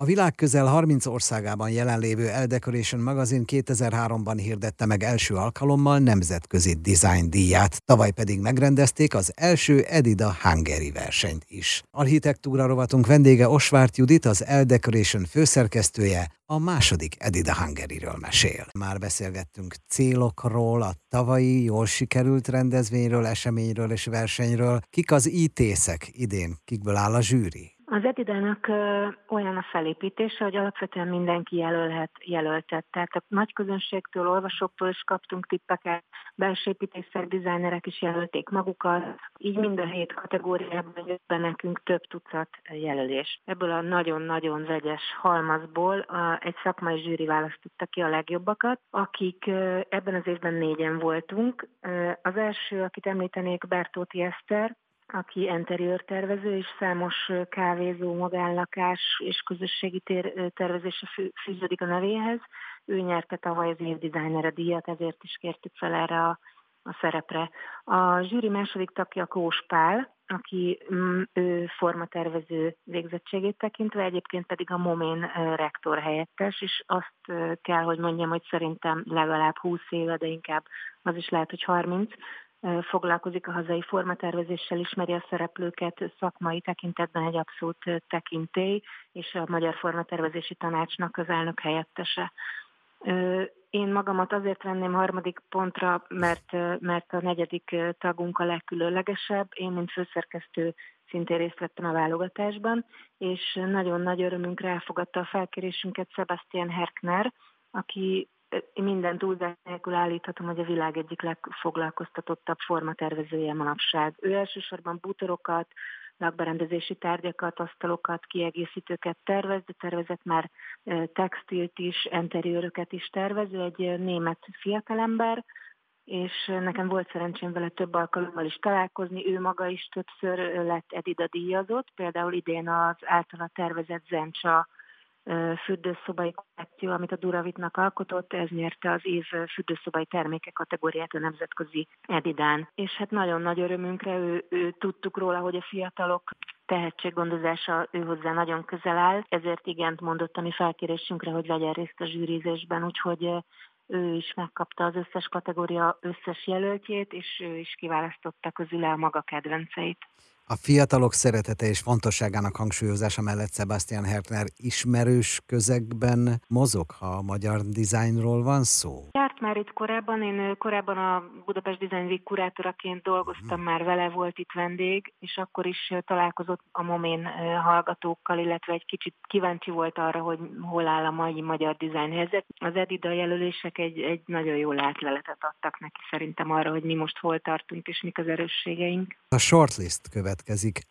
A világ közel 30 országában jelenlévő Elle Decoration magazin 2003-ban hirdette meg első alkalommal nemzetközi design díját, tavaly pedig megrendezték az első Edida Hungary versenyt is. Architektúra rovatunk vendége Osvárt Judit, az Elle Decoration főszerkesztője, a második Edida Hungaryről mesél. Már beszélgettünk célokról, a tavalyi jól sikerült rendezvényről, eseményről és versenyről. Kik az ítészek idén? Kikből áll a zsűri? Az Edidának olyan a felépítése, hogy alapvetően mindenki jelöltet. Tehát a nagy közönségtől, olvasóktól is kaptunk tippeket, belsőépítészek, dizájnerek is jelölték magukat, így mind a 7 kategóriában jött be nekünk több tucat jelölés. Ebből a nagyon-nagyon vegyes halmazból egy szakmai zsűri választotta ki a legjobbakat, akik ebben az évben 4-en voltunk. Az első, akit említenék, Bertóti Eszter, aki interiőrtervező és számos kávézó, magánlakás és közösségi tér tervezése fűződik a nevéhez. Ő nyerte tavaly az év designere díjat, ezért is kértük fel erre a szerepre. A zsűri második tagja Kós Pál, aki ő formatervező végzettségét tekintve, egyébként pedig a Momén rektor helyettes, és azt kell, hogy mondjam, hogy szerintem legalább 20 éve, de inkább az is lehet, hogy 30, foglalkozik a hazai formatervezéssel, ismeri a szereplőket szakmai tekintetben, egy abszolút tekintély, és a Magyar Formatervezési Tanácsnak az elnök helyettese. Én magamat azért venném harmadik pontra, mert a negyedik tagunk a legkülönlegesebb. Én, mint főszerkesztő, szintén részt vettem a válogatásban, és nagyon nagy örömünkre elfogadta a felkérésünket Sebastian Herkner, aki minden túlzás nélkül állíthatom, hogy a világ egyik legfoglalkoztatottabb formatervezője manapság. Ő elsősorban bútorokat, lakberendezési tárgyakat, asztalokat, kiegészítőket tervez, de tervezett már textilt is, interiőröket is tervez. Ő egy német fiatalember, és nekem volt szerencsém vele több alkalommal is találkozni. Ő maga is többször lett Edida díjazott, például idén az általa tervezett Zencsa fürdőszobai kollekció, amit a Duravitnak alkotott, ez nyerte az év fürdőszobai terméke kategóriát a nemzetközi Edidán. És hát nagyon nagy örömünkre, ő tudtuk róla, hogy a fiatalok tehetséggondozása ő hozzá nagyon közel áll, ezért igent mondott a mi felkérésünkre, hogy vegyen részt a zsűrizésben, úgyhogy ő is megkapta az összes kategória összes jelöltjét, és ő is kiválasztotta közül a maga kedvenceit. A fiatalok szeretete és fontosságának hangsúlyozása mellett Sebastian Herkner ismerős közegben mozog, ha a magyar dizájnról van szó? Járt már itt korábban, én korábban a Budapest Design Week kurátoraként dolgoztam már vele, volt itt vendég, és akkor is találkozott a Momén hallgatókkal, illetve egy kicsit kíváncsi volt arra, hogy hol áll a mai magyar dizájn helyzet. Az Edida jelölések egy nagyon jó látleletet adtak neki szerintem arra, hogy mi most hol tartunk és mik az erősségeink. A shortlist követ.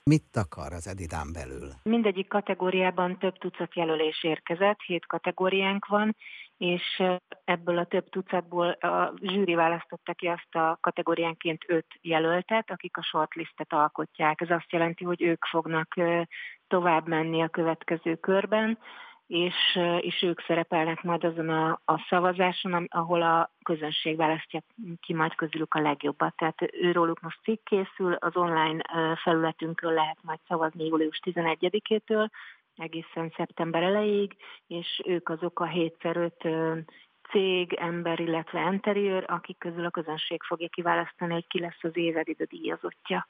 Mit akar az Edidán belül? Mindegyik kategóriában több tucat jelölés érkezett, 7 kategóriánk van, és ebből a több tucatból a zsűri választotta ki azt a kategóriánként 5 jelöltet, akik a shortlistet alkotják. Ez azt jelenti, hogy ők fognak tovább menni a következő körben, és ők szerepelnek majd azon a szavazáson, ahol a közönség választja ki majd közülük a legjobbat. Tehát őróluk most cikk készül, az online felületünkről lehet majd szavazni július 11-től egészen szeptember elejéig, és ők azok a 7x5 cég, ember, illetve interiőr, akik közül a közönség fogja kiválasztani, hogy ki lesz az év Edida díjazottja.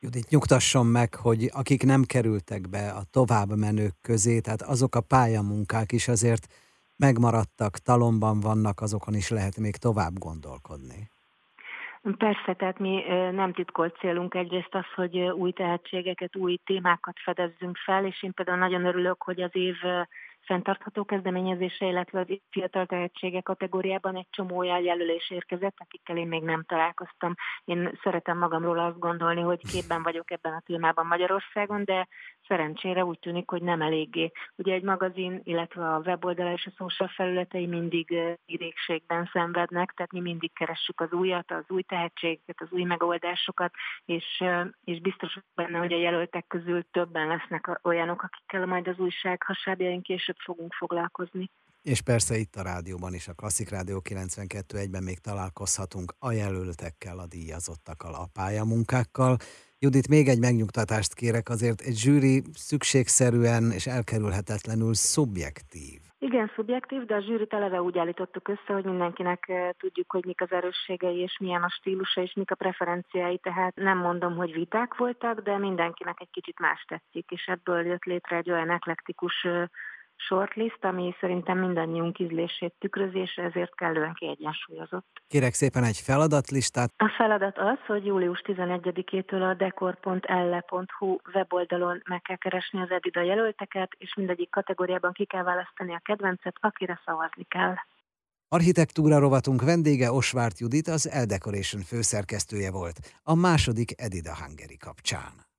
Judit, nyugtasson meg, hogy akik nem kerültek be a továbbmenők közé, tehát azok a pályamunkák is azért megmaradtak, talomban vannak, azokon is lehet még tovább gondolkodni. Persze, tehát mi nem titkolt célunk egyrészt az, hogy új tehetségeket, új témákat fedezzünk fel, és én például nagyon örülök, hogy az év fenntartható kezdeményezése, illetve az fiatal tehetsége kategóriában egy csomó olyan jelölés érkezett, akikkel én még nem találkoztam. Én szeretem magamról azt gondolni, hogy képben vagyok ebben a témában Magyarországon, de szerencsére úgy tűnik, hogy nem eléggé. Ugye egy magazin, illetve a weboldala és a social felületei mindig irégségben szenvednek, tehát mi mindig keressük az újat, az új tehetségeket, az új megoldásokat, és biztos benne, hogy a jelöltek közül többen lesznek olyanok, akikkel majd az újság hasábjaink és fogunk foglalkozni. És persze itt a rádióban is, a Klasszik Rádió 92.1-ben még találkozhatunk a jelöltekkel, a díjazottakkal, a pályamunkákkal. Judit, még egy megnyugtatást kérek, azért egy zsűri szükségszerűen és elkerülhetetlenül szubjektív. Igen, szubjektív, de a zsűrit eleve úgy állítottuk össze, hogy mindenkinek tudjuk, hogy mik az erősségei, és milyen a stílusa, és mik a preferenciái, tehát nem mondom, hogy viták voltak, de mindenkinek egy kicsit más tetszik, és ebből jött létre egy olyan eklektikus shortlist, ami szerintem mindannyiunk ízlését tükrözi, és ezért kellően kiegyensúlyozott. Kérek szépen egy feladatlistát. A feladat az, hogy július 11-től a decor.lle.hu weboldalon meg kell keresni az Edida jelölteket, és mindegyik kategóriában ki kell választani a kedvencet, akire szavazni kell. Architektúra rovatunk vendége Osvárt Judit, az Elle Decoration főszerkesztője volt a 2. Edida Hungary kapcsán.